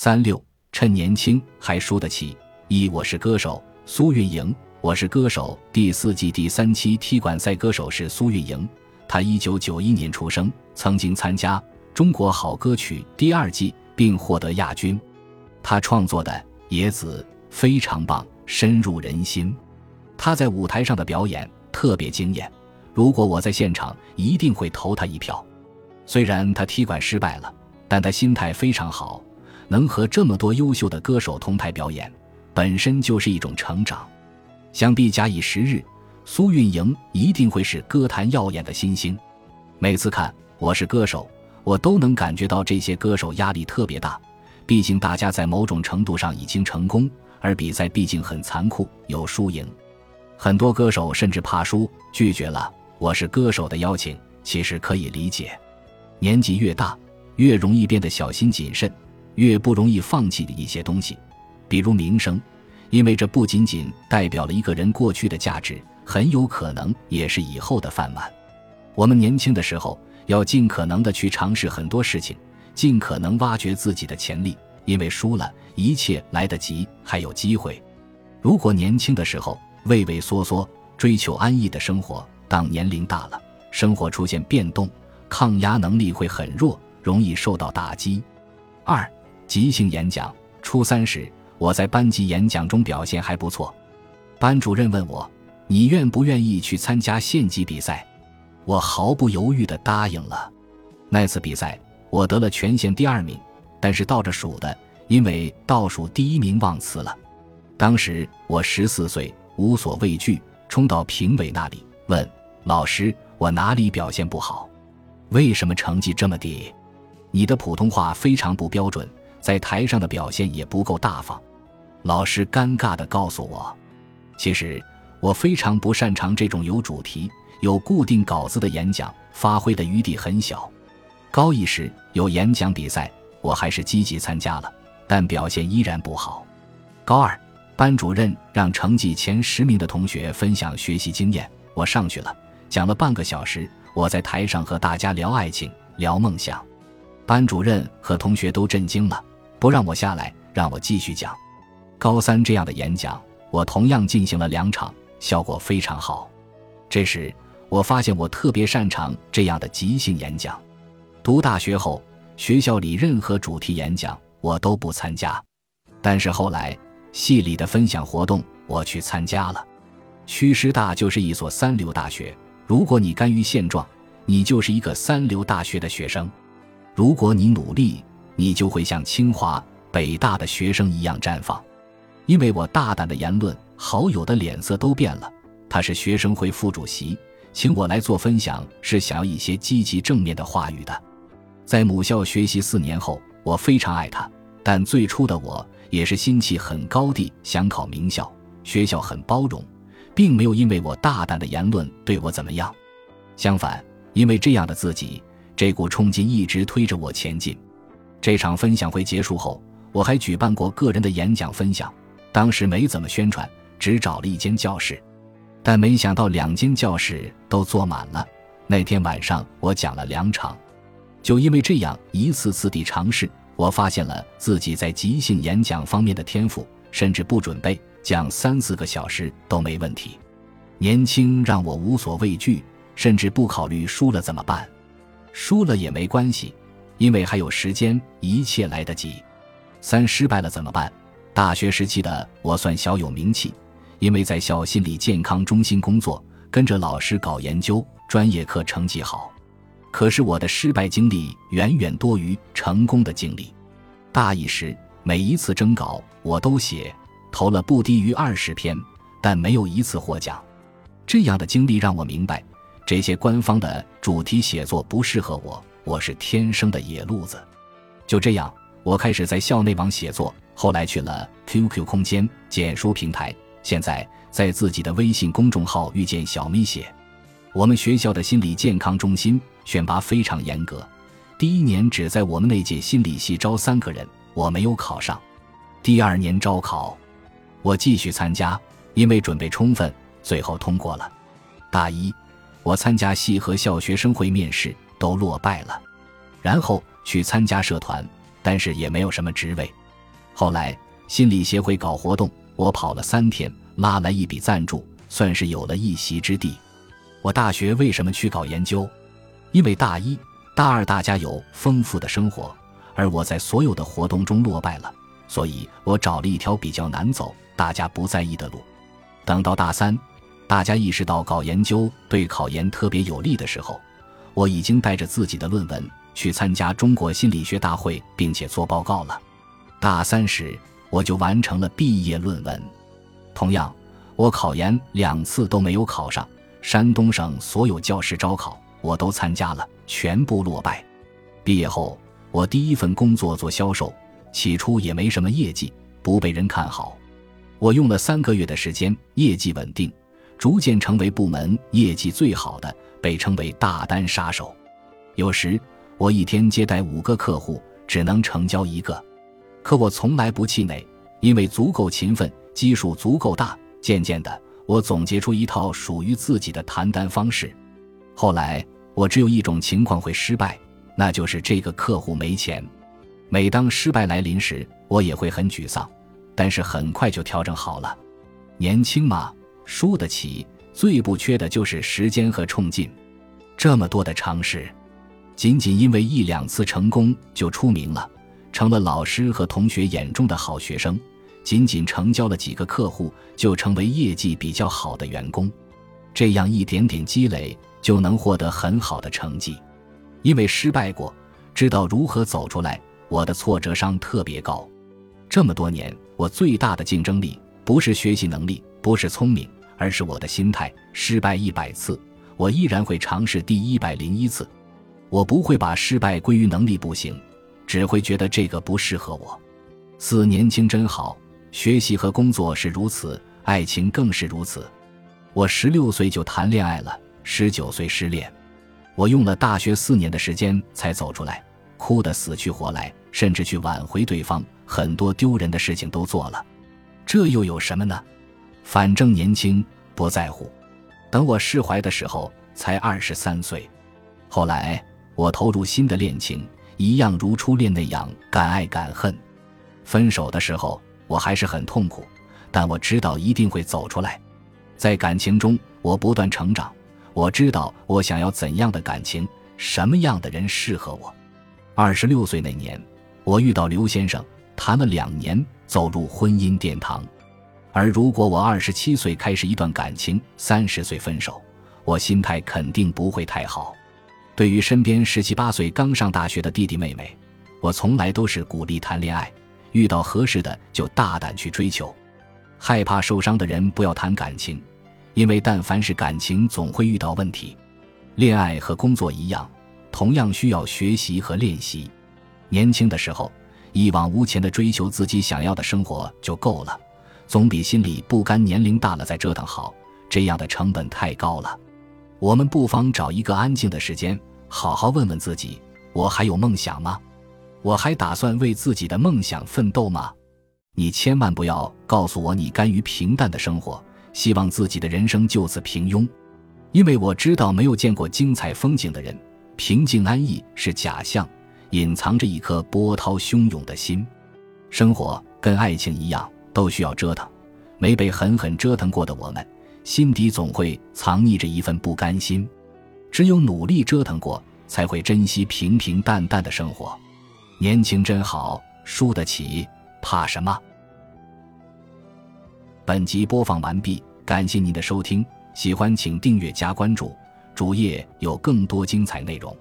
36趁年轻还输得起。一，我是歌手，苏运莹。我是歌手第四季第三期踢馆赛歌手是苏运莹，她1991年出生，曾经参加中国好歌曲第二季并获得亚军。她创作的《野子》非常棒，深入人心。她在舞台上的表演特别惊艳，如果我在现场一定会投她一票。虽然她踢馆失败了，但她心态非常好，能和这么多优秀的歌手同台表演本身就是一种成长。想必假以时日，苏运莹一定会是歌坛耀眼的新星。每次看《我是歌手》，我都能感觉到这些歌手压力特别大，毕竟大家在某种程度上已经成功，而比赛毕竟很残酷，有输赢。很多歌手甚至怕输，拒绝了《我是歌手》的邀请，其实可以理解。年纪越大，越容易变得小心谨慎，越不容易放弃的一些东西，比如名声，因为这不仅仅代表了一个人过去的价值，很有可能也是以后的饭碗。我们年轻的时候，要尽可能的去尝试很多事情，尽可能挖掘自己的潜力，因为输了，一切来得及，还有机会。如果年轻的时候畏畏缩缩，追求安逸的生活，当年龄大了，生活出现变动，抗压能力会很弱，容易受到打击。二，即兴演讲。初三时，我在班级演讲中表现还不错，班主任问我，你愿不愿意去参加县级比赛？我毫不犹豫地答应了。那次比赛我得了全县第2名，但是倒着数的，因为倒数第1名忘词了。当时我14岁，无所畏惧，冲到评委那里问，老师，我哪里表现不好？为什么成绩这么低？你的普通话非常不标准，在台上的表现也不够大方。老师尴尬地告诉我，其实我非常不擅长这种有主题有固定稿子的演讲，发挥的余地很小。高一时有演讲比赛，我还是积极参加了，但表现依然不好。高二，班主任让成绩前10名的同学分享学习经验，我上去了，讲了半个小时，我在台上和大家聊爱情，聊梦想。班主任和同学都震惊了，不让我下来，让我继续讲。高三这样的演讲，我同样进行了2场，效果非常好。这时，我发现我特别擅长这样的即兴演讲。读大学后，学校里任何主题演讲我都不参加，但是后来系里的分享活动我去参加了。区师大就是一所3流大学，如果你甘于现状，你就是一个3流大学的学生；如果你努力，你就会像清华、北大的学生一样绽放。因为我大胆的言论，好友的脸色都变了。他是学生会副主席，请我来做分享是想要一些积极正面的话语的。在母校学习4年后，我非常爱他，但最初的我也是心气很高地想考名校，学校很包容，并没有因为我大胆的言论对我怎么样。相反，因为这样的自己，这股冲劲一直推着我前进。这场分享会结束后，我还举办过个人的演讲分享，当时没怎么宣传，只找了1间教室，但没想到2间教室都坐满了。那天晚上我讲了2场，就因为这样一次次地尝试，我发现了自己在即兴演讲方面的天赋，甚至不准备，讲3-4个小时都没问题。年轻让我无所畏惧，甚至不考虑输了怎么办。输了也没关系，因为还有时间，一切来得及。失败了怎么办？大学时期的我算小有名气，因为在校心理健康中心工作，跟着老师搞研究，专业课成绩好。可是我的失败经历远远多于成功的经历。大一时，每一次征稿我都写，投了不低于20篇，但没有一次获奖。这样的经历让我明白，这些官方的主题写作不适合我，我是天生的野路子。就这样，我开始在校内网写作，后来去了 QQ 空间、简书平台，现在在自己的微信公众号遇见小咪写。我们学校的心理健康中心选拔非常严格，第1年只在我们那届心理系招3个人，我没有考上。第2年招考，我继续参加，因为准备充分，最后通过了。大1，我参加系和校学生会面试都落败了，然后去参加社团，但是也没有什么职位，后来心理协会搞活动，我跑了3天，拉来一笔赞助，算是有了一席之地。我大学为什么去搞研究？因为大一、大二大家有丰富的生活，而我在所有的活动中落败了，所以我找了一条比较难走、大家不在意的路。等到大3，大家意识到搞研究对考研特别有利的时候，我已经带着自己的论文去参加中国心理学大会，并且做报告了。大3时，我就完成了毕业论文。同样，我考研2次都没有考上，山东省所有教师招考我都参加了，全部落败。毕业后，我第一份工作做销售，起初也没什么业绩，不被人看好。我用了3个月的时间，业绩稳定，逐渐成为部门业绩最好的，被称为大单杀手。有时我一天接待5个客户，只能成交1个，可我从来不气馁，因为足够勤奋，基数足够大。渐渐的，我总结出一套属于自己的谈单方式。后来我只有一种情况会失败，那就是这个客户没钱。每当失败来临时，我也会很沮丧，但是很快就调整好了。年轻嘛，输得起，最不缺的就是时间和冲劲。这么多的尝试，仅仅因为1-2次成功就出名了，成了老师和同学眼中的好学生，仅仅成交了几个客户就成为业绩比较好的员工。这样一点点积累，就能获得很好的成绩。因为失败过，知道如何走出来，我的挫折伤特别高。这么多年，我最大的竞争力不是学习能力，不是聪明，而是我的心态。失败100次，我依然会尝试第101次。我不会把失败归于能力不行，只会觉得这个不适合我。年轻真好，学习和工作是如此，爱情更是如此。我16岁就谈恋爱了，19岁失恋。我用了大学4年的时间才走出来，哭得死去活来，甚至去挽回对方，很多丢人的事情都做了。这又有什么呢？反正年轻，不在乎。等我释怀的时候，才23岁。后来我投入新的恋情，一样如初恋那样敢爱敢恨。分手的时候，我还是很痛苦，但我知道一定会走出来。在感情中，我不断成长，我知道我想要怎样的感情，什么样的人适合我。26岁那年，我遇到刘先生，谈了2年，走入婚姻殿堂。而如果我27岁开始一段感情，30岁分手，我心态肯定不会太好。对于身边17、18岁刚上大学的弟弟妹妹，我从来都是鼓励谈恋爱，遇到合适的就大胆去追求。害怕受伤的人不要谈感情，因为但凡是感情总会遇到问题。恋爱和工作一样，同样需要学习和练习。年轻的时候，一往无前的追求自己想要的生活就够了，总比心里不甘年龄大了再折腾好，这样的成本太高了。我们不妨找一个安静的时间，好好问问自己，我还有梦想吗？我还打算为自己的梦想奋斗吗？你千万不要告诉我你甘于平淡的生活，希望自己的人生就此平庸。因为我知道没有见过精彩风景的人，平静安逸是假象，隐藏着一颗波涛汹涌的心。生活跟爱情一样，都需要折腾，没被狠狠折腾过的我们，心底总会藏匿着一份不甘心。只有努力折腾过，才会珍惜平平淡淡的生活。年轻真好，输得起，怕什么？本集播放完毕，感谢您的收听，喜欢请订阅加关注，主页有更多精彩内容。